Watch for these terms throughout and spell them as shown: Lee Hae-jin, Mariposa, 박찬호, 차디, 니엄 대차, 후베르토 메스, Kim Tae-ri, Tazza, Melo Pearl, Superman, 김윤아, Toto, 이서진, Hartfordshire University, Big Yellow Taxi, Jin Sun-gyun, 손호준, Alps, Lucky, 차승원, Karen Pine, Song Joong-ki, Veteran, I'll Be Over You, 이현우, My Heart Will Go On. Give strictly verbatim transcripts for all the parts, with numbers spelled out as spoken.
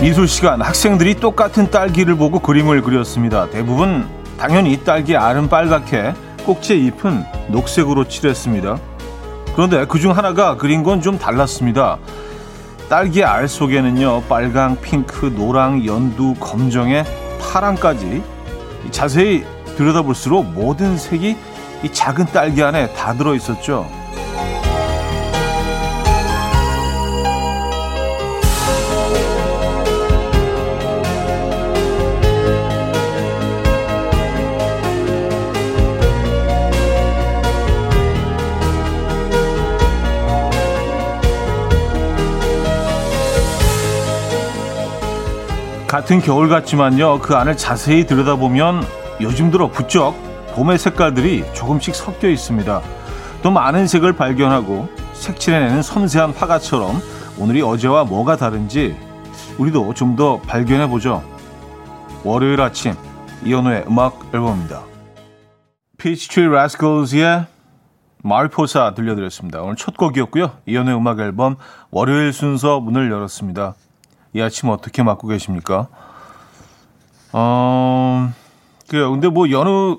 미술시간 학생들이 똑같은 딸기를 보고 그림을 그렸습니다. 대부분 당연히 딸기 알은 빨갛게 꼭지의 잎은 녹색으로 칠했습니다. 그런데 그중 하나가 그린 건 좀 달랐습니다. 딸기의 알 속에는요 빨강, 핑크, 노랑, 연두, 검정에 파랑까지 자세히 들여다볼수록 모든 색이 이 작은 딸기 안에 다 들어있었죠. 같은 겨울 같지만요 그 안을 자세히 들여다보면 요즘 들어 부쩍 봄의 색깔들이 조금씩 섞여 있습니다. 또 많은 색을 발견하고 색칠해내는 섬세한 화가처럼 오늘이 어제와 뭐가 다른지 우리도 좀 더 발견해보죠. 월요일 아침 이현우의 음악 앨범입니다. 피치트리 라스컬즈의 마리포사 들려드렸습니다. 오늘 첫 곡이었고요. 이현우의 음악 앨범 월요일 순서 문을 열었습니다. 이 아침 어떻게 맞고 계십니까? 어, 그래요. 근데 뭐 여느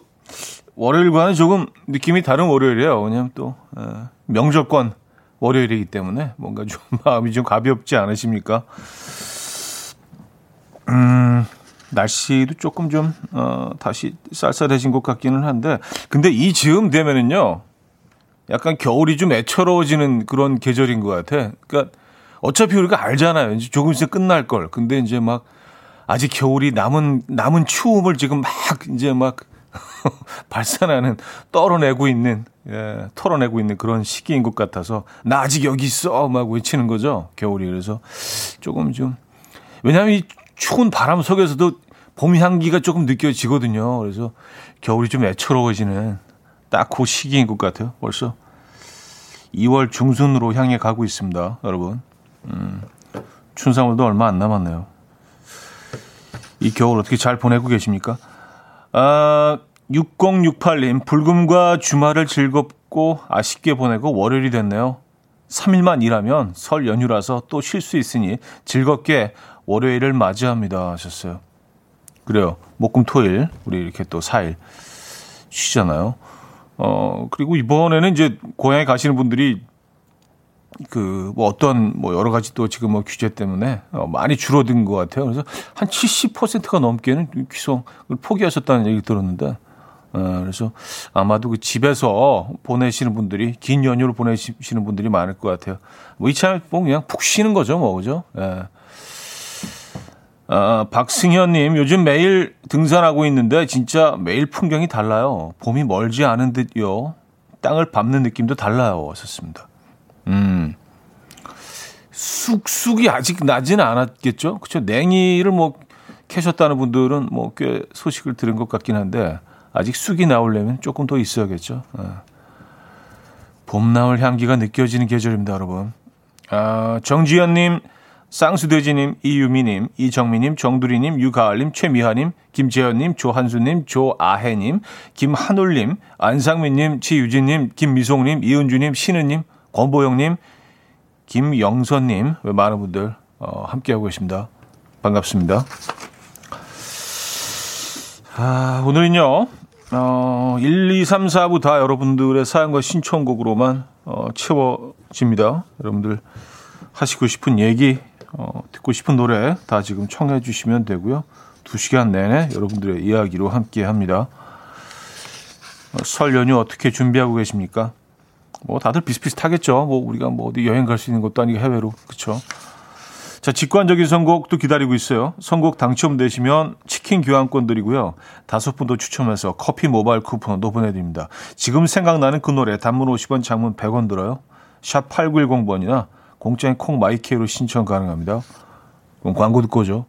월요일과는 조금 느낌이 다른 월요일이에요. 왜냐면 또 에, 명절권 월요일이기 때문에 뭔가 좀 마음이 좀 가볍지 않으십니까? 음, 날씨도 조금 좀 어, 다시 쌀쌀해진 것 같기는 한데, 근데 이 즈음 되면은요, 약간 겨울이 좀 애처로워지는 그런 계절인 것 같아. 그러니까. 어차피 우리가 알잖아요. 이제 조금 있으면 끝날 걸. 근데 이제 막 아직 겨울이 남은 남은 추움을 지금 막 이제 막 발산하는 떨어내고 있는 예, 털어내고 있는 그런 시기인 것 같아서 나 아직 여기 있어 막 외치는 거죠. 겨울이. 그래서 조금 좀 왜냐하면 이 추운 바람 속에서도 봄 향기가 조금 느껴지거든요. 그래서 겨울이 좀 애처로워지는 딱 그 시기인 것 같아요. 벌써 이월 중순으로 향해 가고 있습니다, 여러분. 음, 춘삼월도 얼마 안 남았네요. 이 겨울 어떻게 잘 보내고 계십니까? 아, 육공육팔 님 불금과 주말을 즐겁고 아쉽게 보내고 월요일이 됐네요. 삼 일만 일하면 설 연휴라서 또 쉴 수 있으니 즐겁게 월요일을 맞이합니다 하셨어요. 그래요. 목금토일 우리 이렇게 또 사 일 쉬잖아요. 어, 그리고 이번에는 이제 고향에 가시는 분들이 그, 뭐, 어떤, 뭐, 여러 가지 또 지금 뭐 규제 때문에 어, 많이 줄어든 것 같아요. 그래서 한 칠십 퍼센트가 넘게는 귀성을 포기하셨다는 얘기를 들었는데, 어, 그래서 아마도 그 집에서 보내시는 분들이, 긴 연휴를 보내시는 분들이 많을 것 같아요. 뭐, 이참에 뭐 그냥 푹 쉬는 거죠, 뭐, 그죠? 예. 아, 박승현님, 요즘 매일 등산하고 있는데, 진짜 매일 풍경이 달라요. 봄이 멀지 않은 듯요. 땅을 밟는 느낌도 달라요. 썼습니다. 음, 쑥쑥이 아직 나지는 않았겠죠? 그렇죠? 냉이를 뭐 캐셨다는 분들은 뭐 꽤 소식을 들은 것 같긴 한데 아직 쑥이 나오려면 조금 더 있어야겠죠. 아. 봄나물 향기가 느껴지는 계절입니다, 여러분. 아, 정지현님, 쌍수돼지님, 이유미님, 이정미님, 정두리님, 유가을님, 최미하님, 김재현님, 조한수님, 조아혜님, 김한울님, 안상민님, 지유진님, 김미송님, 이은주님, 신은님, 권보영님, 김영선님, 왜 많은 분들 어, 함께하고 계십니다. 반갑습니다. 아, 오늘은요, 어, 일, 이, 삼, 사부 다 여러분들의 사연과 신청곡으로만 어, 채워집니다. 여러분들 하시고 싶은 얘기, 어, 듣고 싶은 노래 다 지금 청해 주시면 되고요. 두 시간 내내 여러분들의 이야기로 함께합니다. 어, 설 연휴 어떻게 준비하고 계십니까? 뭐 다들 비슷비슷하겠죠. 뭐 우리가 뭐 어디 여행 갈 수 있는 것도 아니고 해외로. 그렇죠. 자, 직관적인 선곡도 기다리고 있어요. 선곡 당첨되시면 치킨 교환권 드리고요. 다섯 분 더 추첨해서 커피 모바일 쿠폰도 보내드립니다. 지금 생각나는 그 노래 단문 오십 원 장문 백 원 들어요. 샵 팔구일공 번이나 공짜인 콩 마이케이로 신청 가능합니다. 그럼 광고 듣고 오죠.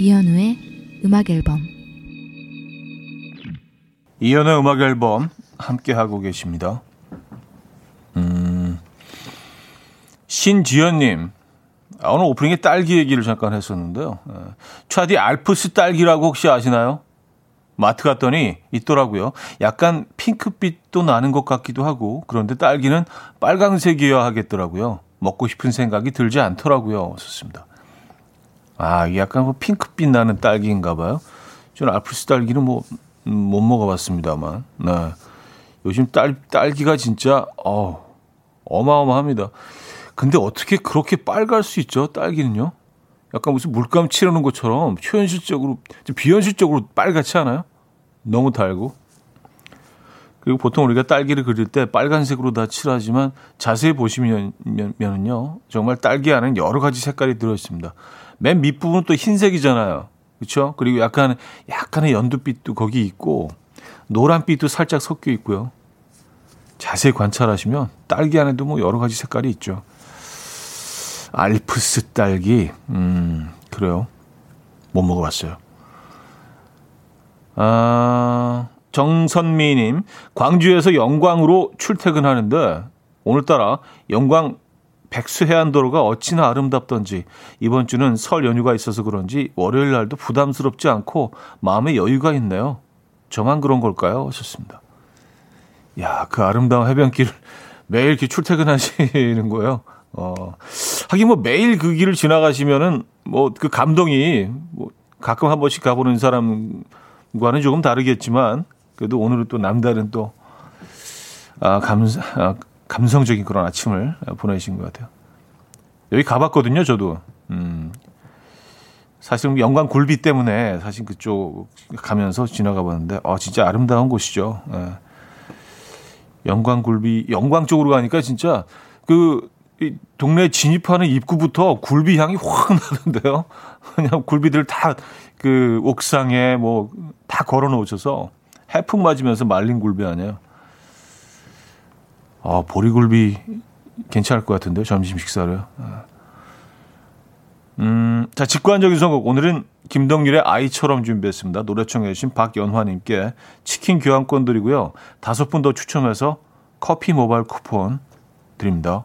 이현우의 음악 앨범 이연의 음악 앨범 함께하고 계십니다. 음, 신지연님. 아, 오늘 오프닝에 딸기 얘기를 잠깐 했었는데요. 네. 차디 알프스 딸기라고 혹시 아시나요? 마트 갔더니 있더라고요. 약간 핑크빛도 나는 것 같기도 하고 그런데 딸기는 빨강색이어야 하겠더라고요. 먹고 싶은 생각이 들지 않더라고요. 좋습니다. 아, 이게 약간 뭐 핑크빛 나는 딸기인가 봐요. 저는 알프스 딸기는 뭐 못 먹어봤습니다만, 네. 요즘 딸 딸기가 진짜 어 어마어마합니다. 근데 어떻게 그렇게 빨갈 수 있죠? 딸기는요? 약간 무슨 물감 칠하는 것처럼 초현실적으로, 비현실적으로 빨갛지 않아요? 너무 달고. 그리고 보통 우리가 딸기를 그릴 때 빨간색으로 다 칠하지만 자세히 보시면은요, 정말 딸기 안에는 여러 가지 색깔이 들어있습니다. 맨 밑부분은 또 흰색이잖아요. 그렇죠? 그리고 약간, 약간의 연두빛도 거기 있고 노란빛도 살짝 섞여 있고요. 자세히 관찰하시면 딸기 안에도 뭐 여러 가지 색깔이 있죠. 알프스 딸기, 음, 그래요. 못 먹어봤어요. 아, 정선미님, 광주에서 영광으로 출퇴근하는데 오늘따라 영광 백수해안도로가 어찌나 아름답던지 이번 주는 설 연휴가 있어서 그런지 월요일 날도 부담스럽지 않고 마음에 여유가 있네요. 저만 그런 걸까요? 하셨습니다. 야, 그 아름다운 해변길을 매일 이렇게 출퇴근하시는 거예요. 어, 하긴 뭐 매일 그 길을 지나가시면은 뭐 그 감동이 뭐 가끔 한 번씩 가보는 사람과는 조금 다르겠지만 그래도 오늘은 또 남다른 또 아, 감, 아, 감성적인 그런 아침을 보내신 것 같아요. 여기 가봤거든요, 저도. 음, 사실 영광 굴비 때문에 사실 그쪽 가면서 지나가 봤는데, 아, 진짜 아름다운 곳이죠. 예. 영광 굴비, 영광 쪽으로 가니까 진짜 그 이 동네 진입하는 입구부터 굴비 향이 확 나는데요. 그냥 굴비들 다 그 옥상에 뭐 다 걸어 놓으셔서 해풍 맞으면서 말린 굴비 아니에요. 아, 보리굴비 괜찮을 것 같은데요. 점심 식사로요. 음, 자, 직관적인 선곡. 오늘은 김동률의 아이처럼 준비했습니다. 노래 청해 주신 박연화님께 치킨 교환권 드리고요. 다섯 분 더 추첨해서 커피 모바일 쿠폰 드립니다.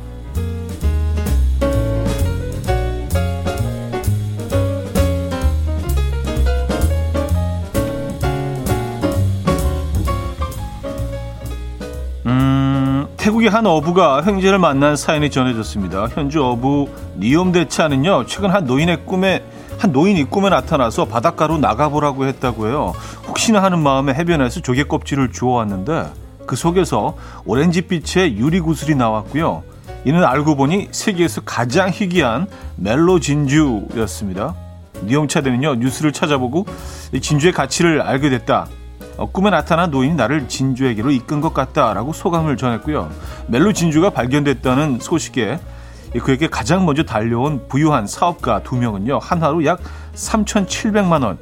음, 태국의 한 어부가 횡재를 만난 사연이 전해졌습니다. 현지 어부 니엄 대차는요, 최근 한 노인의 꿈에 한 노인이 꿈에 나타나서 바닷가로 나가보라고 했다고 해요. 혹시나 하는 마음에 해변에서 조개껍질을 주워왔는데 그 속에서 오렌지빛의 유리구슬이 나왔고요. 이는 알고 보니 세계에서 가장 희귀한 멜로 진주였습니다. 니용차대는요, 뉴스를 찾아보고 진주의 가치를 알게 됐다. 어, 꿈에 나타난 노인이 나를 진주에게로 이끈 것 같다라고 소감을 전했고요. 멜로 진주가 발견됐다는 소식에 그에게 가장 먼저 달려온 부유한 사업가 두 명은요, 한화로 약 삼천칠백만 원,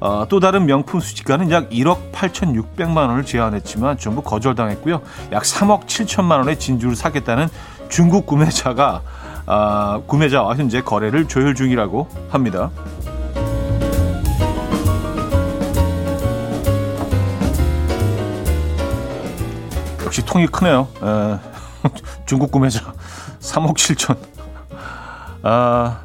어, 또 다른 명품 수집가는 약 일억 팔천육백만 원을 제안했지만 전부 거절당했고요. 약 삼억 칠천만 원의 진주를 사겠다는 중국 구매자가 어, 구매자와 현재 거래를 조율 중이라고 합니다. 역시 통이 크네요. 에, 중국 구매자. 삼억 칠천. 아,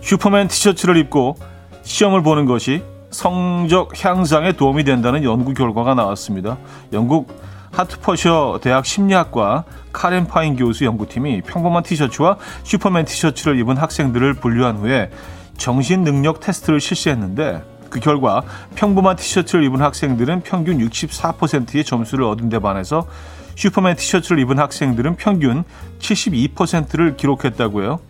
슈퍼맨 티셔츠를 입고 시험을 보는 것이 성적 향상에 도움이 된다는 연구 결과가 나왔습니다. 영국 하트퍼셔 대학 심리학과 카렌 파인 교수 연구팀이 평범한 티셔츠와 슈퍼맨 티셔츠를 입은 학생들을 분류한 후에 정신능력 테스트를 실시했는데 그 결과 평범한 티셔츠를 입은 학생들은 평균 육십사 퍼센트의 점수를 얻은 데 반해서 슈퍼맨 티셔츠를 입은 학생들은 평균 칠십이 퍼센트를 기록했다고 해요.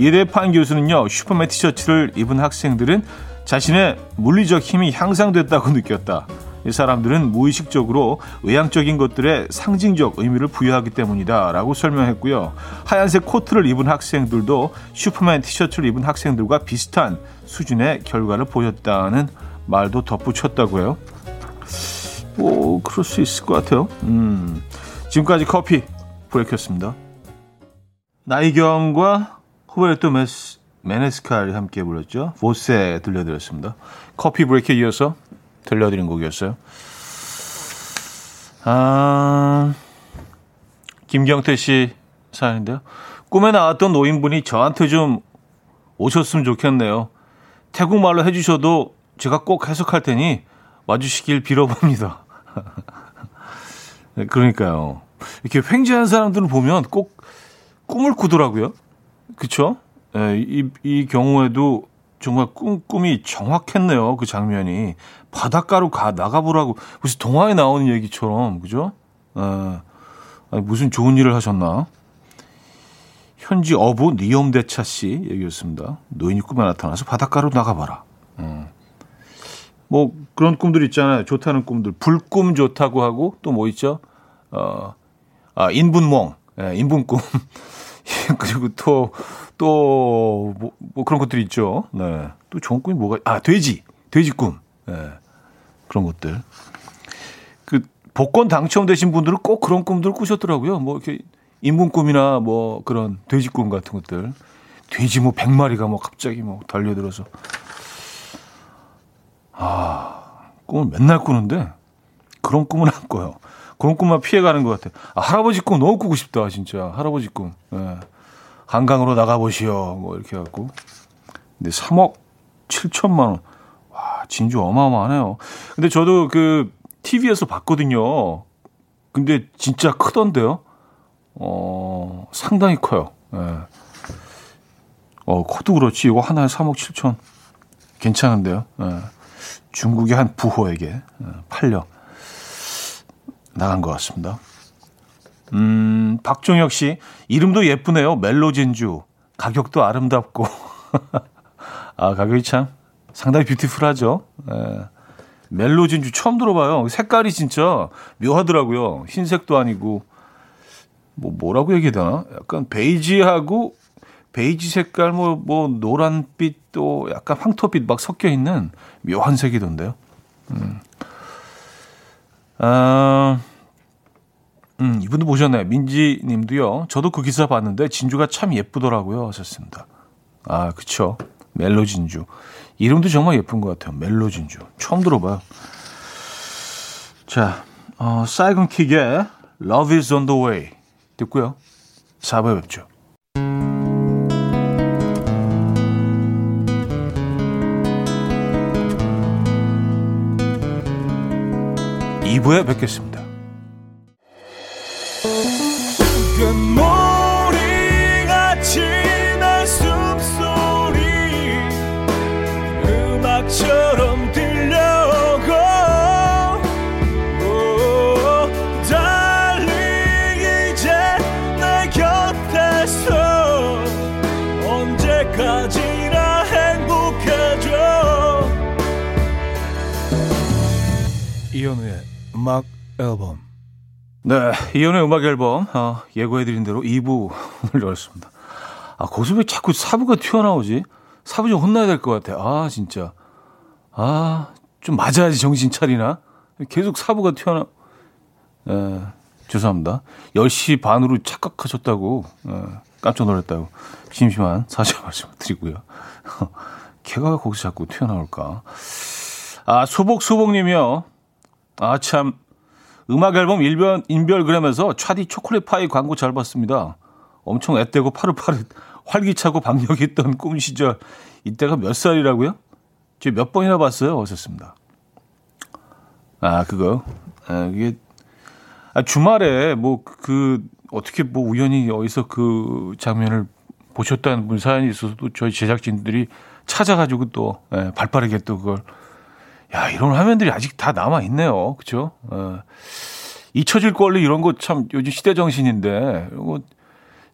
이에 대해 판 교수는요, 슈퍼맨 티셔츠를 입은 학생들은 자신의 물리적 힘이 향상됐다고 느꼈다. 이 사람들은 무의식적으로 의향적인 것들에 상징적 의미를 부여하기 때문이다라고 설명했고요. 하얀색 코트를 입은 학생들도 슈퍼맨 티셔츠를 입은 학생들과 비슷한 수준의 결과를 보였다는 말도 덧붙였다고요. 뭐 그럴 수 있을 것 같아요. 음, 지금까지 커피 브레이크였습니다. 나이경과 후베르토 메스, 메네스칼이 함께 불렀죠. 보세 들려드렸습니다. 커피 브레이크에 이어서 들려드린 곡이었어요. 아, 김경태 씨 사연인데요. 꿈에 나왔던 노인분이 저한테 좀 오셨으면 좋겠네요. 태국말로 해주셔도 제가 꼭 해석할 테니 와주시길 빌어봅니다. 그러니까요. 이렇게 횡재한 사람들을 보면 꼭 꿈을 꾸더라고요. 그렇죠? 이, 이 경우에도 정말 꿈, 꿈이 정확했네요. 그 장면이. 바닷가로 가, 나가보라고. 무슨 동화에 나오는 얘기처럼. 그죠? 에, 무슨 좋은 일을 하셨나? 현지 어부 니엄 대차 씨 얘기였습니다. 노인이 꿈에 나타나서 바닷가로 나가봐라. 에. 뭐 그런 꿈들 있잖아요. 좋다는 꿈들. 불꿈 좋다고 하고 또 뭐 있죠? 어, 아, 인분몽. 예, 인분꿈. 그리고 또, 또, 뭐, 뭐 그런 것들이 있죠. 네. 또 좋은 꿈이 뭐가, 아, 돼지. 돼지 꿈. 예. 네. 그런 것들. 그, 복권 당첨되신 분들은 꼭 그런 꿈들을 꾸셨더라고요. 뭐, 이렇게, 인분꿈이나 뭐, 그런 돼지 꿈 같은 것들. 돼지 뭐, 백 마리가 뭐, 갑자기 뭐, 달려들어서. 아, 꿈을 맨날 꾸는데, 그런 꿈은 안 꿔요. 그런 꿈만 피해가는 것 같아요. 아, 할아버지 꿈 너무 꾸고 싶다, 진짜. 할아버지 꿈. 예. 한강으로 나가보시오. 뭐, 이렇게 해갖고. 근데 삼억 칠천만 원. 와, 진주 어마어마하네요. 근데 저도 그 티비에서 봤거든요. 근데 진짜 크던데요? 어, 상당히 커요. 예. 어, 커도 그렇지. 이거 하나에 삼억 칠천. 괜찮은데요? 예. 중국의 한 부호에게 팔려. 나간 것 같습니다. 음, 박종혁 씨 이름도 예쁘네요. 멜로 진주. 가격도 아름답고. 아, 가격이 참 상당히 뷰티풀하죠. 에, 멜로 진주 처음 들어봐요. 색깔이 진짜 묘하더라고요. 흰색도 아니고 뭐 뭐라고 얘기해야 되나? 약간 베이지하고 베이지 색깔 뭐, 뭐 노란빛 또 약간 황토빛 막 섞여 있는 묘한 색이던데요. 음. 아, 음, 이분도 보셨나요? 민지 님도요. 저도 그 기사 봤는데 진주가 참 예쁘더라고요. 하셨습니다. 아, 그쵸. 멜로 진주. 이름도 정말 예쁜 것 같아요. 멜로 진주. 처음 들어봐요. 자, 어, 사이건킥의 Love is on the way. 듣고요. 사 부에 뵙죠. 이 부에 뵙겠습니다. 이현우의 음악 앨범. 네, 이현우의 음악 앨범. 어, 예고해드린 대로 이 부를 열었습니다. 아, 거기서 왜 자꾸 사부가 튀어나오지? 사부 좀 혼나야 될 것 같아. 아, 진짜. 아, 좀 맞아야지 정신 차리나? 계속 사부가 튀어나. 에, 죄송합니다. 열 시 반으로 착각하셨다고. 에, 깜짝 놀랐다고. 심심한 사죄 말씀 드리고요. 걔가 거기서 자꾸 튀어나올까? 아, 소복소복님이요. 아, 참. 음악 앨범 일별, 인별그램에서 차디 초콜릿 파이 광고 잘 봤습니다. 엄청 앳되고 파릇파릇 활기차고 박력했던 꿈 시절. 이때가 몇 살이라고요? 저 몇 번이나 봤어요? 어셨습니다. 아, 그거. 아, 이게. 아, 주말에 뭐 그, 어떻게 뭐 우연히 어디서 그 장면을 보셨다는 분 사연이 있어서 또 저희 제작진들이 찾아가지고 또, 예, 발 빠르게 또 그걸. 야, 이런 화면들이 아직 다 남아있네요. 그쵸? 에, 잊혀질 권리 이런 거 참 요즘 시대 정신인데, 이거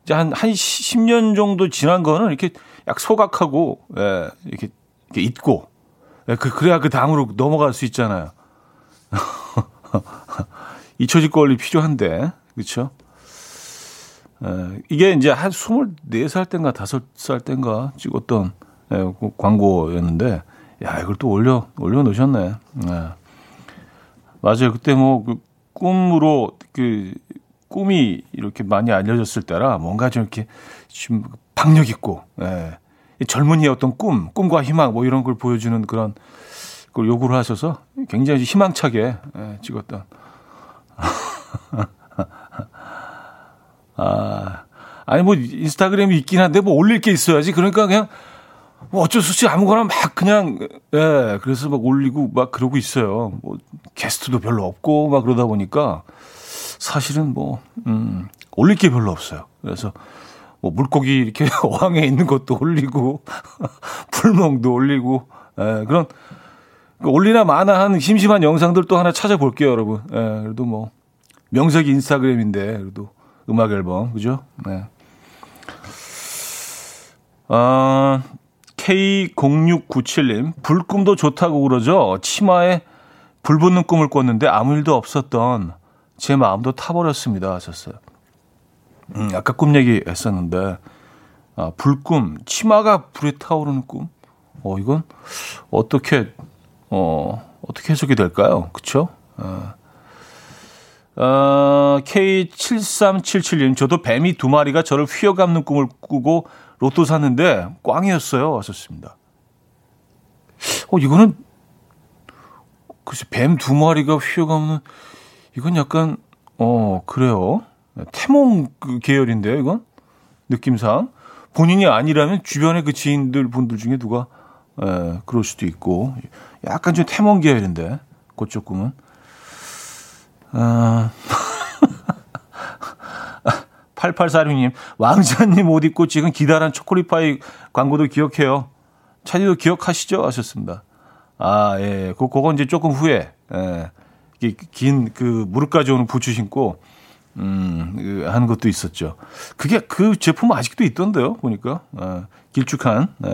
이제 한, 한 십 년 정도 지난 거는 이렇게 약 소각하고, 예, 이렇게, 이렇게 잊고, 예, 그, 그래야 그 다음으로 넘어갈 수 있잖아요. 잊혀질 권리 필요한데, 그렇죠? 이게 이제 한 스물네 살 땐가 다섯 살 땐가 찍었던 예, 광고였는데, 야, 이걸 또 올려, 올려놓으셨네. 예. 맞아요. 그때 뭐, 그 꿈으로, 그, 꿈이 이렇게 많이 알려졌을 때라 뭔가 좀 이렇게 좀 박력 있고, 예. 젊은이의 어떤 꿈, 꿈과 희망 뭐 이런 걸 보여주는 그런 걸 요구를 하셔서 굉장히 희망차게 예, 찍었던. 아, 아니 뭐 인스타그램이 있긴 한데 뭐 올릴 게 있어야지. 그러니까 그냥 뭐 어쩔 수 없이 아무거나 막 그냥 예, 그래서 막 올리고 막 그러고 있어요. 뭐 게스트도 별로 없고 막 그러다 보니까 사실은 뭐 음, 올릴 게 별로 없어요. 그래서 뭐 물고기 이렇게 어항에 있는 것도 올리고 불멍도 올리고 예, 그런 올리나 마나 한 심심한 영상들 또 하나 찾아볼게요, 여러분. 예, 그래도 뭐 명색이 인스타그램인데 그래도 음악 앨범, 그죠? 네. 아, 케이 공육구칠 님, 불꿈도 좋다고 그러죠? 치마에 불 붙는 꿈을 꿨는데 아무 일도 없었던 제 마음도 타버렸습니다 하셨어요. 음, 아까 꿈 얘기 했었는데, 아, 불꿈, 치마가 불에 타오르는 꿈? 어, 이건 어떻게, 어, 어떻게 해석이 될까요? 그쵸? 아. 어, 케이 칠삼칠칠 님, 저도 뱀이 두 마리가 저를 휘어감는 꿈을 꾸고 로또 샀는데 꽝이었어요 왔었습니다. 어, 이거는 글쎄, 뱀 두 마리가 휘어감는, 이건 약간 어 그래요, 태몽 계열인데요. 이건 느낌상 본인이 아니라면 주변의 그 지인들 분들 중에 누가 에, 그럴 수도 있고, 약간 좀 태몽 계열인데 그쪽 꿈은. 팔팔사육 님, 왕자님 옷 입고 찍은 기다란 초콜릿파이 광고도 기억해요. 차디도 기억하시죠? 하셨습니다. 아, 예. 그, 그거 이제 조금 후에, 예. 긴, 그, 무릎까지 오는 부츠 신고, 음, 하는 것도 있었죠. 그게, 그 제품은 아직도 있던데요. 보니까. 예. 길쭉한, 예.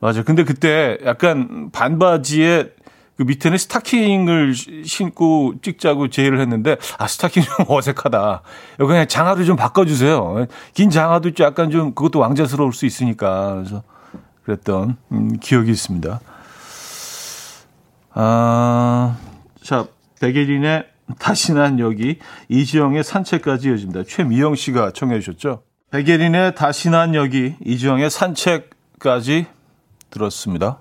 맞아요. 근데 그때 약간 반바지에 그 밑에는 스타킹을 신고 찍자고 제의를 했는데, 아, 스타킹 좀 어색하다. 그냥 장화로 좀 바꿔주세요. 긴 장화도 약간 좀 그것도 왕자스러울 수 있으니까. 그래서 그랬던 음, 기억이 있습니다. 아, 자, 백예린의 다시 난 여기, 이지영의 산책까지 이어집니다. 최미영 씨가 청해 주셨죠. 백예린의 다시 난 여기, 이지영의 산책까지 들었습니다.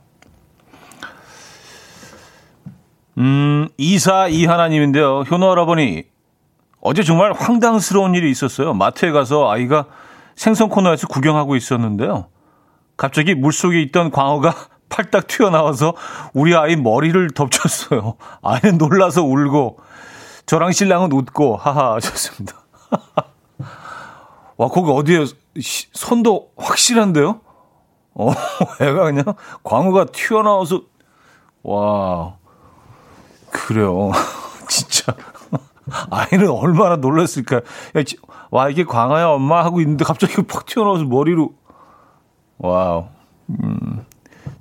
음, 이사이하나님인데요. 효노 할아버니, 어제 정말 황당스러운 일이 있었어요. 마트에 가서 아이가 생선 코너에서 구경하고 있었는데요. 갑자기 물속에 있던 광어가 팔딱 튀어나와서 우리 아이 머리를 덮쳤어요. 아이는 놀라서 울고, 저랑 신랑은 웃고, 하하 하셨습니다. 와, 거기 어디에 손도 확실한데요? 어, 애가 그냥 광어가 튀어나와서, 와. 그래요. 진짜. 아이는 얼마나 놀랐을까. 야, 와, 이게 광어야, 엄마? 하고 있는데 갑자기 팍 튀어나와서 머리로. 와우. 음,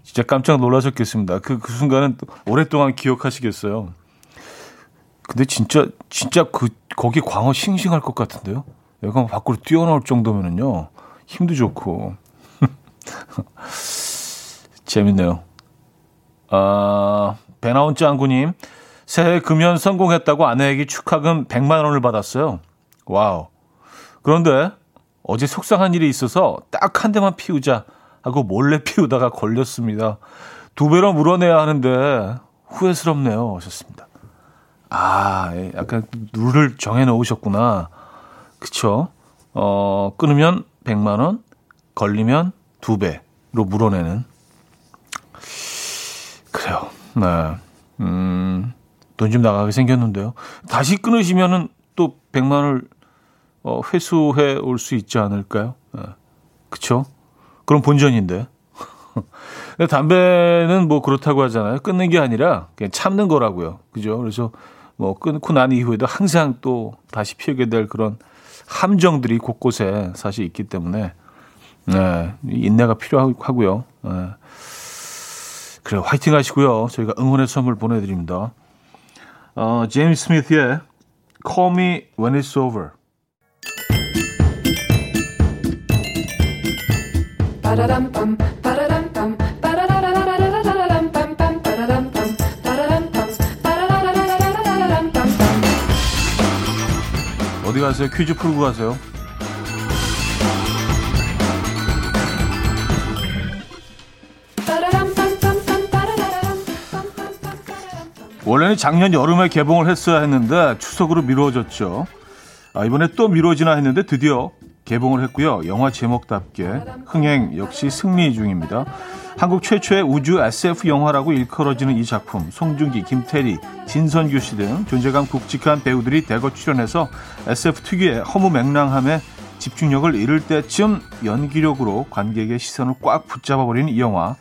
진짜 깜짝 놀라셨겠습니다. 그, 그 순간은 오랫동안 기억하시겠어요. 근데 진짜, 진짜 그, 거기 광어 싱싱할 것 같은데요? 약간 밖으로 뛰어나올 정도면은요. 힘도 좋고. 재밌네요. 아. 배나온 짱구님, 새해 금연 성공했다고 아내에게 축하금 백만 원을 받았어요. 와우. 그런데 어제 속상한 일이 있어서 딱 한 대만 피우자 하고 몰래 피우다가 걸렸습니다. 두 배로 물어내야 하는데 후회스럽네요 하셨습니다. 아, 약간 룰을 정해놓으셨구나. 그쵸? 어, 끊으면 백만 원, 걸리면 두 배로 물어내는. 그래요. 네, 음, 돈 좀 나가게 생겼는데요. 다시 끊으시면은 또 백만 원을 어, 회수해 올 수 있지 않을까요? 네. 그쵸? 그럼 본전인데. 근데 담배는 뭐 그렇다고 하잖아요. 끊는 게 아니라 그냥 참는 거라고요. 그죠? 그래서 뭐 끊고 난 이후에도 항상 또 다시 피우게 될 그런 함정들이 곳곳에 사실 있기 때문에, 네, 인내가 필요하고요. 네. 그래, 화이팅 하시고요. 저희가 응원의 선물 보내드립니다. 어, 제임스 스미스의 Call Me When It's Over. 어디 가세요? 퀴즈 풀고 가세요. 원래는 작년 여름에 개봉을 했어야 했는데 추석으로 미뤄졌죠. 아, 이번에 또 미뤄지나 했는데 드디어 개봉을 했고요. 영화 제목답게 흥행 역시 승리 중입니다. 한국 최초의 우주 에스에프 영화라고 일컬어지는 이 작품, 송중기, 김태리, 진선규 씨 등 존재감 굵직한 배우들이 대거 출연해서 에스에프 특유의 허무맹랑함에 집중력을 잃을 때쯤 연기력으로 관객의 시선을 꽉 붙잡아버리는 이 영화.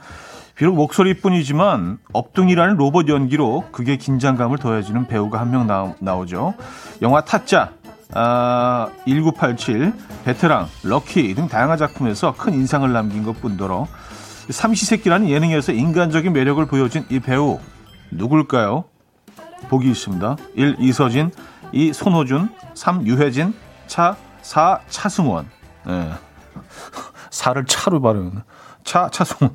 비록 목소리뿐이지만 업둥이라는 로봇 연기로 극의 긴장감을 더해주는 배우가 한 명 나오죠. 영화 타짜, 아, 천구백팔십칠, 베테랑, 럭키 등 다양한 작품에서 큰 인상을 남긴 것뿐더러 삼시세끼라는 예능에서 인간적인 매력을 보여준 이 배우 누굴까요? 보기 있습니다. 일. 이서진, 이. 손호준, 삼. 유해진, 차, 사. 차승원. 네. 사를 차로 발음. 차, 차승원.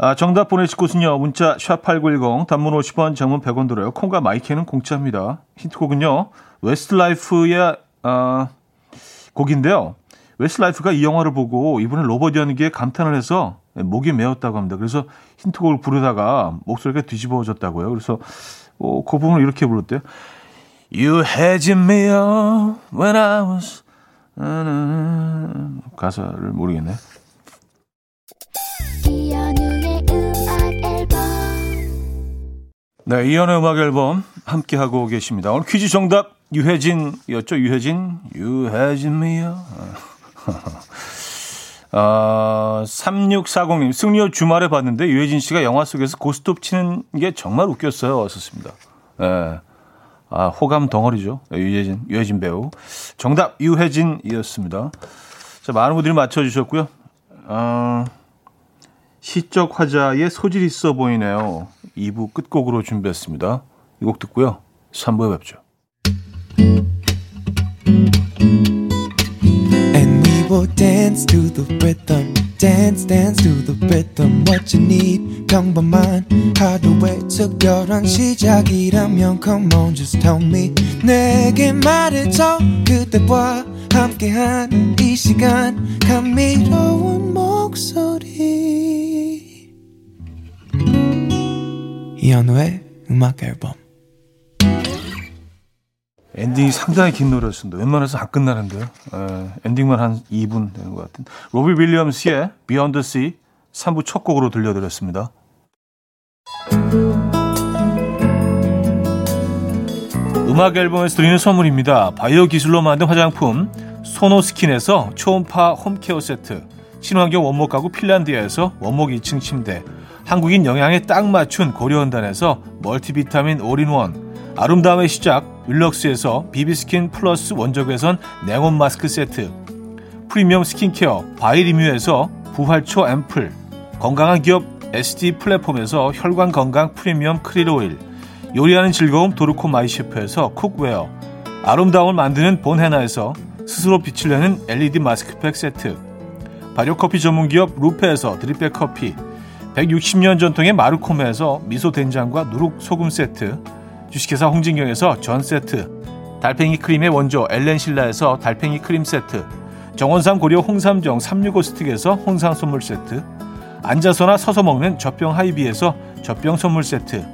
아, 정답 보내실 곳은요. 문자 샵팔구일공, 단문 오십 원, 장문 백 원 들어요. 콩과 마이키는 공짜입니다. 힌트곡은요. 웨스트라이프의 어, 곡인데요. 웨스트라이프가 이 영화를 보고 이번에 로봇 연기에 감탄을 해서 목이 메었다고 합니다. 그래서 힌트곡을 부르다가 목소리가 뒤집어졌다고요. 그래서 어, 그 부분을 이렇게 불렀대요. You had me up when I was... 가사를 모르겠네. 네, 이현의 음악 앨범 함께하고 계십니다. 오늘 퀴즈 정답 유해진이었죠. 유해진, 유해진이요. 아, 삼육사공님, 승리호 주말에 봤는데 유해진 씨가 영화 속에서 고스톱 치는 게 정말 웃겼어요. 왔었습니다. 네. 아, 호감 덩어리죠. 유해진, 유해진 배우. 정답 유해진이었습니다. 자, 많은 분들이 맞춰주셨고요. 아, 시적 화자의 소질 있어 보이네요. 이 부 끝곡으로 준비했습니다. 이 곡 듣고요. 삼 부에 뵙죠. And we will dance to the rhythm. Dance dance to the rhythm. What you need 평범한 하루의 특별한 시작이라면 come on just tell me 내게 말해줘 그대와 함께한 이 시간 감미로운 목소리 이현우의 음악 앨범. 엔딩이 상당히 긴 노래였습니다. 웬만해서 안 끝나는데요. 에, 엔딩만 한 이 분 되는 것 같은데. 로비 윌리엄스의 Beyond the Sea 삼 부 첫 곡으로 들려드렸습니다. 음악 앨범에서 드리는 선물입니다. 바이오 기술로 만든 화장품 소노스킨에서 초음파 홈케어 세트, 친환경 원목 가구 핀란디아에서 원목 이 층 침대, 한국인 영양에 딱 맞춘 고려원단에서 멀티비타민 올인원, 아름다움의 시작 윌럭스에서 비비스킨 플러스 원적외선 냉온 마스크 세트, 프리미엄 스킨케어 바이리뮤에서 부활초 앰플, 건강한 기업 에스디 플랫폼에서 혈관 건강 프리미엄 크릴 오일, 요리하는 즐거움 도르코 마이셰프에서 쿡웨어, 아름다움을 만드는 본헤나에서 스스로 빛을 내는 엘이디 마스크팩 세트, 발효커피 전문기업 루페에서 드립백 커피, 백육십 년 전통의 마루코메에서 미소된장과 누룩소금 세트, 주식회사 홍진경에서 전세트, 달팽이 크림의 원조 엘렌실라에서 달팽이 크림 세트, 정원삼 고려 홍삼정 삼백육십오 스틱에서 홍삼 선물 세트, 앉아서나 서서 먹는 젖병 하이비에서 젖병 선물 세트,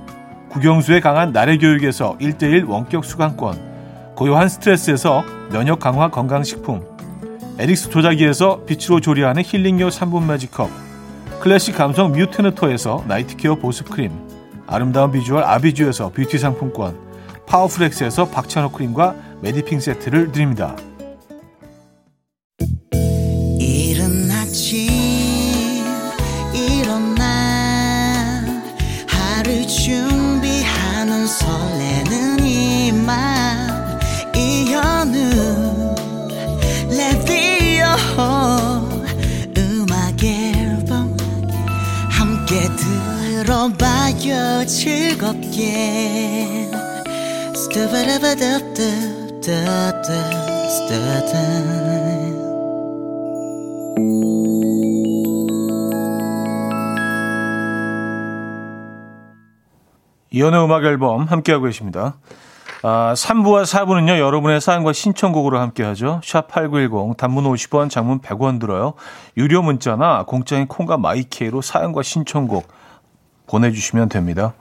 구경수에 강한 나래교육에서 일 대일 원격 수강권, 고요한 스트레스에서 면역 강화 건강식품, 에릭스 도자기에서 빛으로 조리하는 힐링요 삼 분 매직컵, 클래식 감성 뮤트너토에서 나이트케어 보습크림, 아름다운 비주얼 아비주에서 뷰티 상품권, 파워플렉스에서 박찬호 크림과 메디핑 세트를 드립니다. 이른 아침 일어나 하루 준비하는 설레는 이맘 이현우 레디오 음악 앨범 함께 들 들어봐요 즐겁게 스타바라바다바다바다바다. 이연의 음악 앨범 함께하고 계십니다. 아, 삼 부와 사 부는요, 여러분의 사연과 신청곡으로 함께하죠. 샵팔구일공, 단문 오십 원, 장문 백 원 들어요. 유료 문자나 공짜인 콩과 마이케이로 사연과 신청곡 보내주시면 됩니다.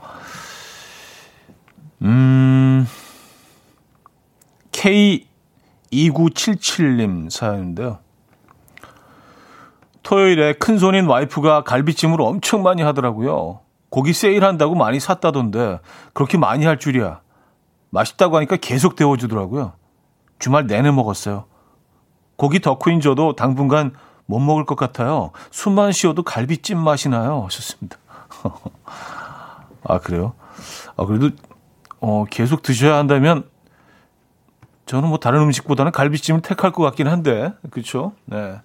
음, 케이 이구칠칠님 사연인데요. 토요일에 큰손인 와이프가 갈비찜을 엄청 많이 하더라고요. 고기 세일한다고 많이 샀다던데 그렇게 많이 할 줄이야. 맛있다고 하니까 계속 데워주더라고요. 주말 내내 먹었어요. 고기 덕후인 저도 당분간 못 먹을 것 같아요. 숨만 쉬어도 갈비찜 맛이 나요. 좋습니다. 아, 그래요? 아, 그래도 어, 계속 드셔야 한다면 저는 뭐 다른 음식보다는 갈비찜을 택할 것 같긴 한데, 그렇죠? 네,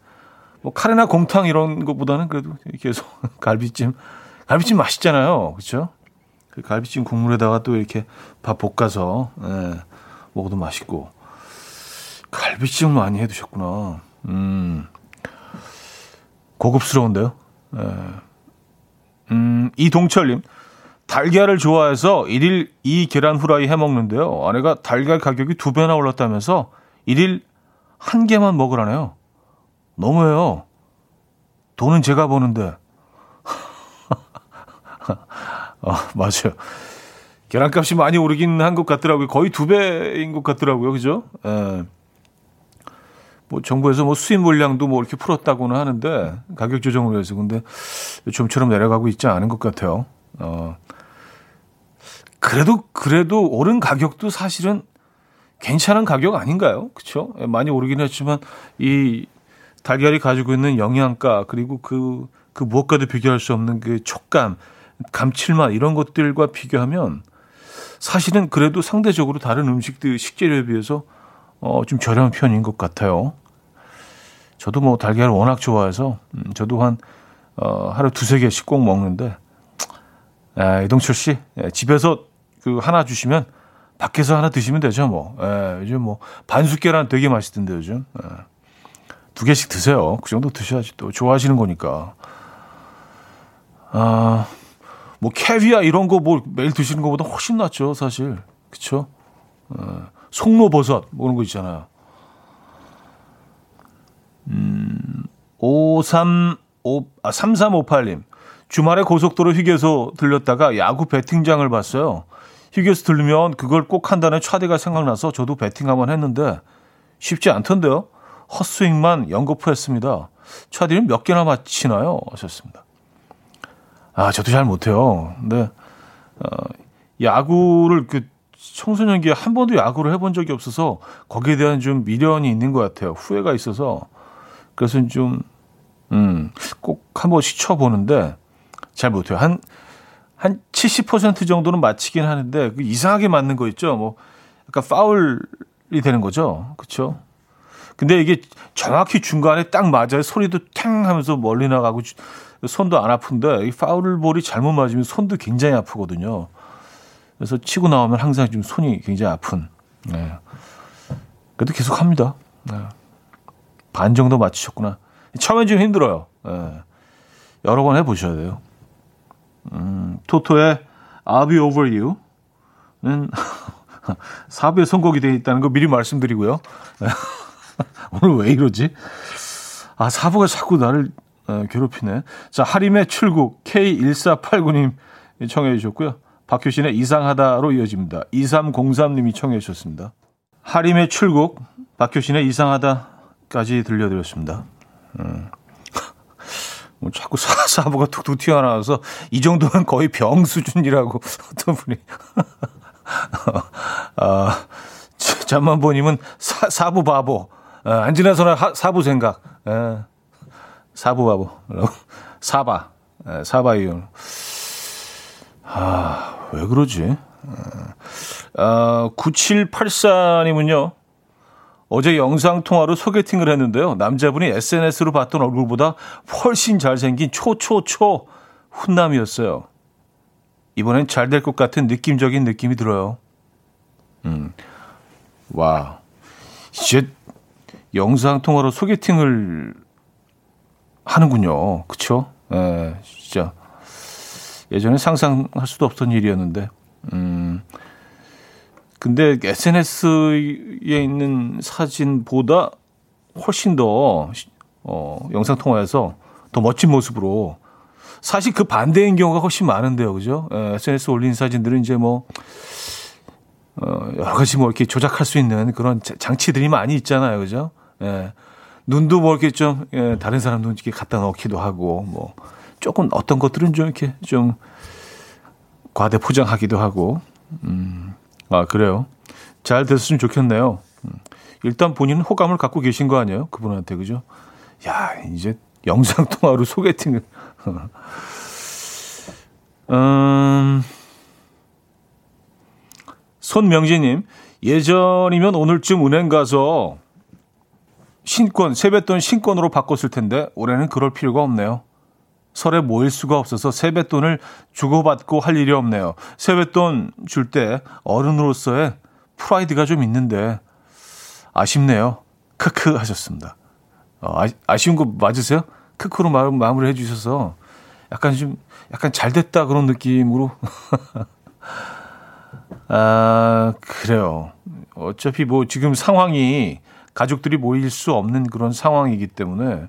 뭐 카레나 곰탕 이런 것보다는 그래도 계속 갈비찜, 갈비찜 맛있잖아요, 그렇죠? 갈비찜 국물에다가 또 이렇게 밥 볶아서, 예, 먹어도 맛있고. 갈비찜 많이 해 드셨구나. 음, 고급스러운데요. 예. 음, 이동철님, 달걀을 좋아해서 일일 이 계란 후라이 해 먹는데요. 아내가 달걀 가격이 두 배나 올랐다면서 일일 한 개만 먹으라네요. 너무해요. 돈은 제가 버는데. 아, 맞아요. 계란값이 많이 오르긴 한 것 같더라고요. 거의 두 배인 것 같더라고요. 그죠? 예. 뭐, 정부에서 뭐 수입 물량도 뭐 이렇게 풀었다고는 하는데, 가격 조정을 해서. 근데 좀처럼 내려가고 있지 않은 것 같아요. 어. 그래도, 그래도 오른 가격도 사실은 괜찮은 가격 아닌가요? 그쵸? 예, 많이 오르긴 했지만, 이 달걀이 가지고 있는 영양가, 그리고 그, 그 무엇과도 비교할 수 없는 그 촉감, 감칠맛 이런 것들과 비교하면 사실은 그래도 상대적으로 다른 음식들 식재료에 비해서 어, 좀 저렴한 편인 것 같아요. 저도 뭐 달걀을 워낙 좋아해서 음, 저도 한 어, 하루 두세 개씩 꼭 먹는데, 에, 이동철 씨, 에, 집에서 그 하나 주시면 밖에서 하나 드시면 되죠. 뭐 에, 요즘 뭐 반숙 계란 되게 맛있던데 요즘 에, 두 개씩 드세요. 그 정도 드셔야지 또 좋아하시는 거니까. 아. 뭐 캐비아 이런 거 뭐 매일 드시는 것보다 훨씬 낫죠, 사실. 그렇죠? 어, 송로버섯 뭐 그런 거 있잖아요. 음, 오삼오, 아, 삼삼오팔님. 주말에 고속도로 휴게소 들렸다가 야구 배팅장을 봤어요. 휴게소 들르면 그걸 꼭 한다는 차대가 생각나서 저도 배팅 한번 했는데 쉽지 않던데요. 헛스윙만 연거푸 했습니다. 차대는 몇 개나 맞히나요? 하셨습니다. 아, 저도 잘 못해요. 근데 어, 야구를 그 청소년기에 한 번도 야구를 해본 적이 없어서 거기에 대한 좀 미련이 있는 것 같아요. 후회가 있어서. 그래서 좀 음, 꼭 한 번씩 쳐보는데 잘 못해요. 한, 한 칠십 퍼센트 정도는 맞히긴 하는데 그 이상하게 맞는 거 있죠. 뭐 약간 파울이 되는 거죠. 그렇죠? 근데 이게 정확히 중간에 딱 맞아요. 소리도 탕 하면서 멀리 나가고 손도 안 아픈데 이 파울볼이 잘못 맞으면 손도 굉장히 아프거든요. 그래서 치고 나오면 항상 좀 손이 굉장히 아픈. 네. 그래도 계속 합니다. 네. 반 정도 맞추셨구나. 처음엔 좀 힘들어요. 네. 여러 번 해보셔야 돼요. 음, 토토의 I'll Be Over You는 사 부에 선곡이 되어 있다는 거 미리 말씀드리고요. 네. 오늘 왜 이러지? 아, 사부가 자꾸 나를 에, 괴롭히네. 자, 하림의 출국 케이 일사팔구님 청해 주셨고요. 박효신의 이상하다로 이어집니다. 이삼공삼님이 청해 주셨습니다. 하림의 출국, 박효신의 이상하다까지 들려드렸습니다. 음. 뭐 자꾸 사부가 툭툭 튀어나와서 이 정도면 거의 병 수준이라고 어떤 분이. 아, 잠만보님은 사부 바보. 아, 안 지나서는 하, 사부 생각. 에, 사부 바보. 사바. 에, 사바 이유. 아, 왜 그러지? 아, 구칠팔사님은요. 어제 영상통화로 소개팅을 했는데요. 남자분이 에스엔에스로 봤던 얼굴보다 훨씬 잘생긴 초초초 훈남이었어요. 이번엔 잘 될 것 같은 느낌적인 느낌이 들어요. 음, 와, 진짜 영상통화로 소개팅을 하는군요. 그쵸? 예, 진짜 예전에 상상할 수도 없던 일이었는데. 음, 근데 에스엔에스에 있는 사진보다 훨씬 더 어, 영상통화에서 더 멋진 모습으로, 사실 그 반대인 경우가 훨씬 많은데요, 그죠? 에, 에스엔에스 올린 사진들은 이제 뭐 어, 여러 가지 뭐 이렇게 조작할 수 있는 그런 장치들이 많이 있잖아요, 그죠? 예, 눈도 뭐 이렇게 좀 예, 다른 사람 눈 이렇게 갖다 넣기도 하고, 뭐 조금 어떤 것들은 좀 이렇게 좀 과대 포장하기도 하고, 음, 아 그래요. 잘 됐으면 좋겠네요. 일단 본인은 호감을 갖고 계신 거 아니에요, 그분한테, 그죠? 야, 이제 영상 통화로 소개팅을. 음. 손명진님, 예전이면 오늘쯤 은행 가서 신권, 세뱃돈 신권으로 바꿨을 텐데 올해는 그럴 필요가 없네요. 설에 모일 수가 없어서 세뱃돈을 주고받고 할 일이 없네요. 세뱃돈 줄 때 어른으로서의 프라이드가 좀 있는데 아쉽네요. 크크 하셨습니다. 아, 아쉬운 거 맞으세요? 크크로 마무리해 주셔서 약간 좀 약간 잘 됐다 그런 느낌으로. 아, 그래요. 어차피 뭐 지금 상황이 가족들이 모일 수 없는 그런 상황이기 때문에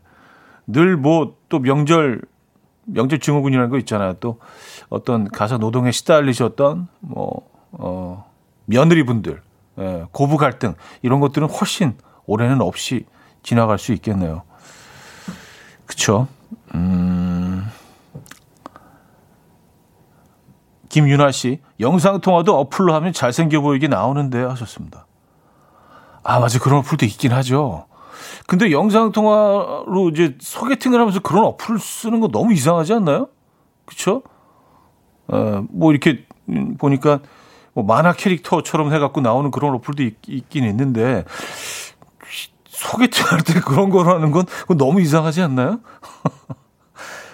늘 뭐 또 명절 명절 증후군이라는 거 있잖아요. 또 어떤 가사 노동에 시달리셨던 뭐 어, 며느리분들, 예, 고부 갈등 이런 것들은 훨씬 올해는 없이 지나갈 수 있겠네요. 그렇죠. 음. 김윤아 씨, 영상통화도 어플로 하면 잘생겨 보이게 나오는데 하셨습니다. 아, 맞아. 그런 어플도 있긴 하죠. 근데 영상통화로 이제 소개팅을 하면서 그런 어플 쓰는 거 너무 이상하지 않나요? 그쵸? 어, 뭐 이렇게 보니까 뭐 만화 캐릭터처럼 해갖고 나오는 그런 어플도 있, 있긴 있는데, 소개팅 할 때 그런 거라는 건 너무 이상하지 않나요?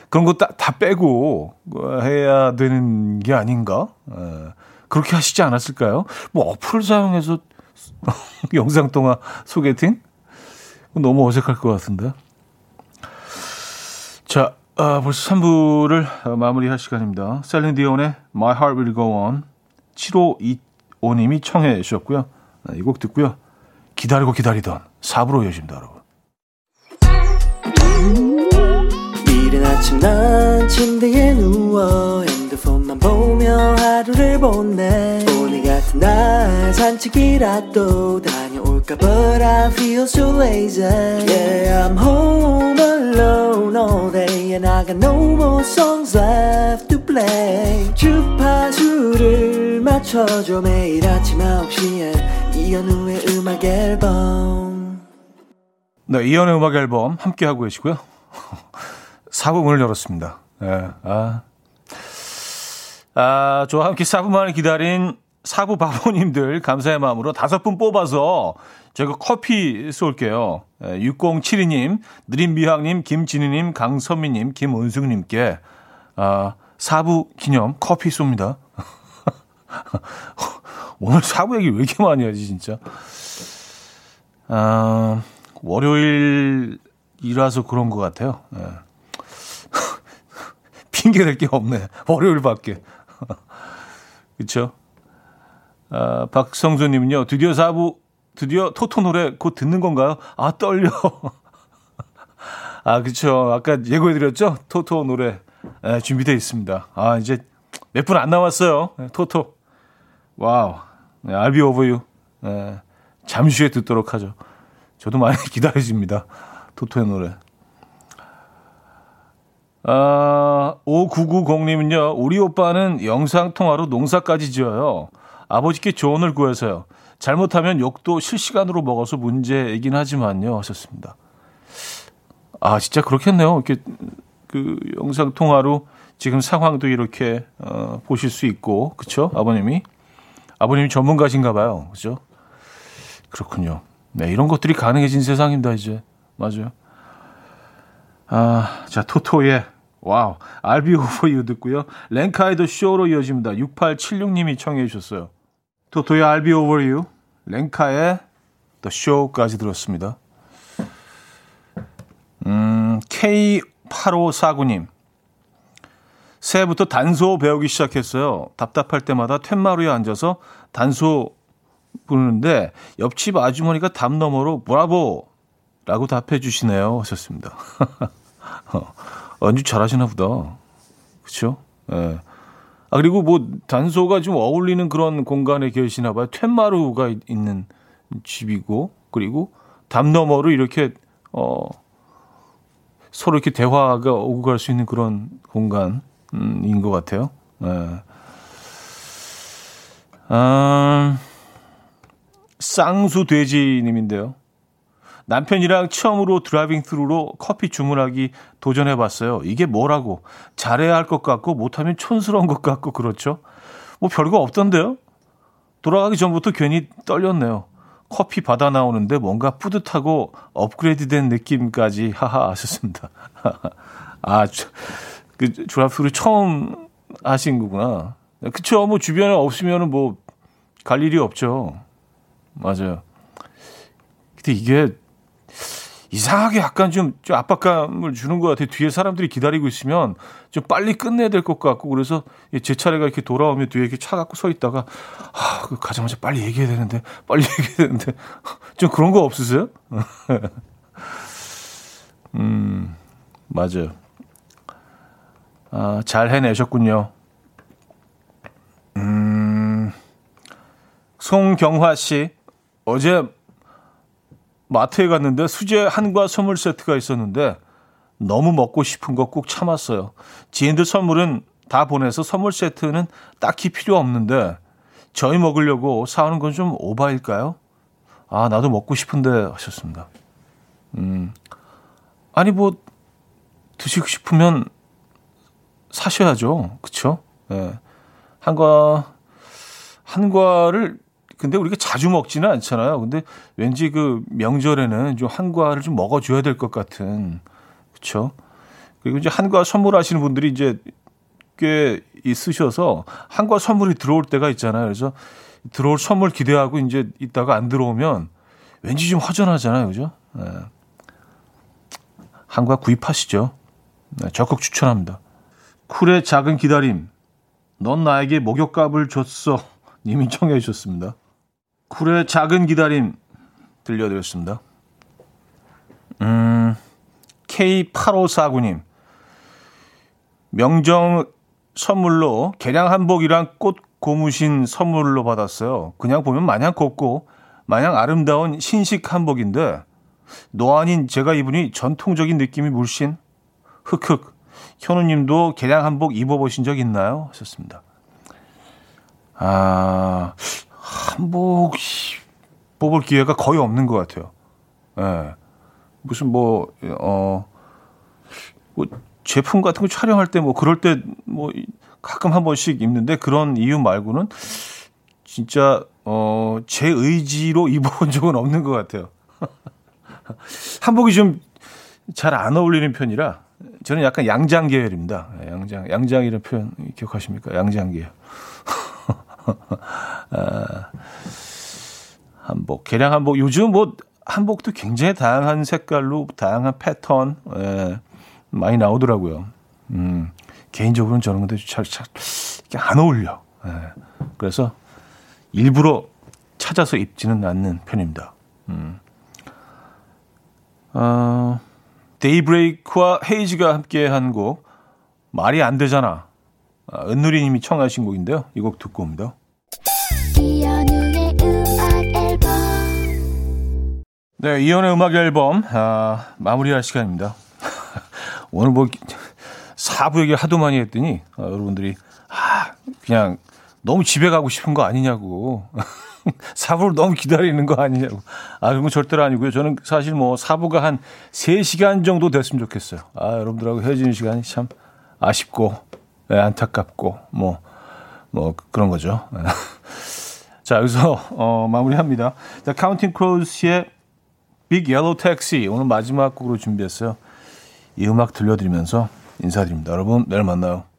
그런 거 다, 다 빼고 해야 되는 게 아닌가? 에, 그렇게 하시지 않았을까요? 뭐 어플을 사용해서 영상통화 소개팅? 너무 어색할 것 같은데. 자, 아, 벌써 삼 부를 마무리할 시간입니다. 셀린 디온의 My Heart Will Go On, 칠오이오님이 청해 주셨고요. 이 곡 듣고요. 기다리고 기다리던 사 부로 이어집니다, 여러분. 이른 아침 난 침대에 누워 핸드폰만 보며 하루를 보내. 오늘 같은 날 산책이라도 다녀올까. But I feel so lazy. Yeah, I'm home alone all day and I got no more songs left to play. 주파수를 맞춰줘. 매일 아침 아홉 시에 이현우의 음악 앨범. 네, 이현우의 음악 앨범 함께 하고 계시고요. 사 부 문을 열었습니다. 네, 아, 아, 저와 함께 사 부만을 기다린 사 부 바보님들 감사의 마음으로 다섯 분 뽑아서 저희가 커피 쏠게요. 네, 육공칠이님, 느림미학님, 김진희님, 강선미님, 김은숙님께 아, 사 부 기념 커피 쏩니다. 오늘 사부 얘기 왜 이렇게 많이 하지, 진짜. 아, 월요일이라서 그런 것 같아요. 네. 핑계댈 게 없네. 월요일밖에. 그렇죠? 아, 박성수님은요. 드디어 사부, 드디어 토토 노래 곧 듣는 건가요? 아, 떨려. 아, 그렇죠. 아까 예고해드렸죠? 토토 노래. 네, 준비되어 있습니다. 아, 이제 몇 분 안 남았어요. 네, 토토. 와우, I'll Be Over You. 네, 잠시 후에 듣도록 하죠. 저도 많이 기다려집니다, 토토의 노래. 아, 오구구공님은요. 우리 오빠는 영상통화로 농사까지 지어요. 아버지께 조언을 구해서요. 잘못하면 욕도 실시간으로 먹어서 문제이긴 하지만요 하셨습니다. 아, 진짜 그렇겠네요. 이렇게 그 영상통화로 지금 상황도 이렇게 어, 보실 수 있고, 그렇죠? 아버님이 아버님이 전문가신가 봐요. 그죠? 그렇군요. 네, 이런 것들이 가능해진 세상입니다, 이제. 맞아요. 아, 자, 토토의 와우, I'll Be Over You 듣고요. 랭카이더 쇼로 이어집니다. 육팔칠육 님이 청해 주셨어요. 토토의 I'll Be Over You, 랭카의 The Show까지 들었습니다. 음, 케이 팔오사구 님. 새해부터 단소 배우기 시작했어요. 답답할 때마다 툇마루에 앉아서 단소 부르는데 옆집 아주머니가 답 너머로 브라보! 라고 답해 주시네요. 하셨습니다. 아주 잘하시나 보다. 그렇죠? 예. 아, 그리고 뭐 단소가 좀 어울리는 그런 공간에 계시나 봐요. 툇마루가 있는 집이고, 그리고 담 너머로 이렇게 어, 서로 이렇게 대화가 오고 갈 수 있는 그런 공간인 것 같아요. 예. 아, 쌍수 돼지님인데요. 남편이랑 처음으로 드라이빙 스루로 커피 주문하기 도전해봤어요. 이게 뭐라고 잘해야 할 것 같고 못하면 촌스러운 것 같고 그렇죠. 뭐 별거 없던데요. 돌아가기 전부터 괜히 떨렸네요. 커피 받아 나오는데 뭔가 뿌듯하고 업그레이드된 느낌까지 하하 하셨습니다. 아, 그 드라이빙 스루 처음 하신 거구나. 그쵸. 뭐 주변에 없으면은 뭐 갈 일이 없죠. 맞아요. 근데 이게 이상하게 약간 좀, 좀 압박감을 주는 것 같아요. 뒤에 사람들이 기다리고 있으면 좀 빨리 끝내야 될 것 같고, 그래서 제 차례가 이렇게 돌아오면 뒤에 이렇게 차 갖고 서 있다가, 아, 가자마자 빨리 얘기해야 되는데, 빨리 얘기해야 되는데. 좀 그런 거 없으세요? 음, 맞아요. 아, 잘 해내셨군요. 음, 송경화 씨, 어제 마트에 갔는데 수제 한과 선물 세트가 있었는데 너무 먹고 싶은 거 꾹 참았어요. 지인들 선물은 다 보내서 선물 세트는 딱히 필요 없는데 저희 먹으려고 사오는 건 좀 오바일까요? 아, 나도 먹고 싶은데 하셨습니다. 음, 아니 뭐 드시고 싶으면 사셔야죠, 그렇죠? 예. 한과 한과를 근데 우리가 자주 먹지는 않잖아요. 근데 왠지 그 명절에는 좀 한과를 좀 먹어줘야 될 것 같은, 그렇죠? 그리고 이제 한과 선물하시는 분들이 이제 꽤 있으셔서 한과 선물이 들어올 때가 있잖아요. 그래서 들어올 선물 기대하고 이제 있다가 안 들어오면 왠지 좀 허전하잖아요, 그죠? 네. 한과 구입하시죠. 네, 적극 추천합니다. 쿨의 작은 기다림, 넌 나에게 목욕값을 줬어. 님이 청해 주셨습니다. 쿨의 작은 기다림 들려드렸습니다. 음, 케이 팔오사구 님. 명절 선물로 개량 한복이랑 꽃 고무신 선물로 받았어요. 그냥 보면 마냥 곱고 마냥 아름다운 신식 한복인데 노안인 제가 입으니 전통적인 느낌이 물씬. 흑흑. 현우님도 개량 한복 입어보신 적 있나요? 하셨습니다. 아, 한복 뽑을 기회가 거의 없는 것 같아요. 예. 무슨 뭐, 어, 뭐, 제품 같은 거 촬영할 때 뭐, 그럴 때 뭐, 가끔 한 번씩 입는데 그런 이유 말고는 진짜, 어, 제 의지로 입어본 적은 없는 것 같아요. 한복이 좀 잘 안 어울리는 편이라 저는 약간 양장 계열입니다. 양장, 양장이라는 표현 기억하십니까? 양장 계열. 아, 한복, 개량 한복. 요즘 뭐 한복도 굉장히 다양한 색깔로 다양한 패턴, 예, 많이 나오더라고요. 음, 개인적으로는 저런 건데 잘, 잘 안 어울려. 예, 그래서 일부러 찾아서 입지는 않는 편입니다. 음. 어, 데이브레이크와 헤이즈가 함께 한 곡 말이 안 되잖아. 아, 은누리님이 청하신 곡인데요. 이 곡 듣고 옵니다. 네, 이현의 음악 앨범 아, 마무리할 시간입니다. 오늘 뭐 사부 얘기를 하도 많이 했더니 아, 여러분들이 아, 그냥 너무 집에 가고 싶은 거 아니냐고 사부를 너무 기다리는 거 아니냐고. 아, 그건 절대로 아니고요. 저는 사실 뭐 사부가 한 세 시간 정도 됐으면 좋겠어요. 아, 여러분들하고 헤어지는 시간이 참 아쉽고, 네, 안타깝고 뭐뭐 뭐 그런 거죠. 자, 여기서 어, 마무리합니다. 자, 카운팅 크로우스의 빅 옐로우 택시 오늘 마지막 곡으로 준비했어요. 이 음악 들려드리면서 인사드립니다. 여러분, 내일 만나요.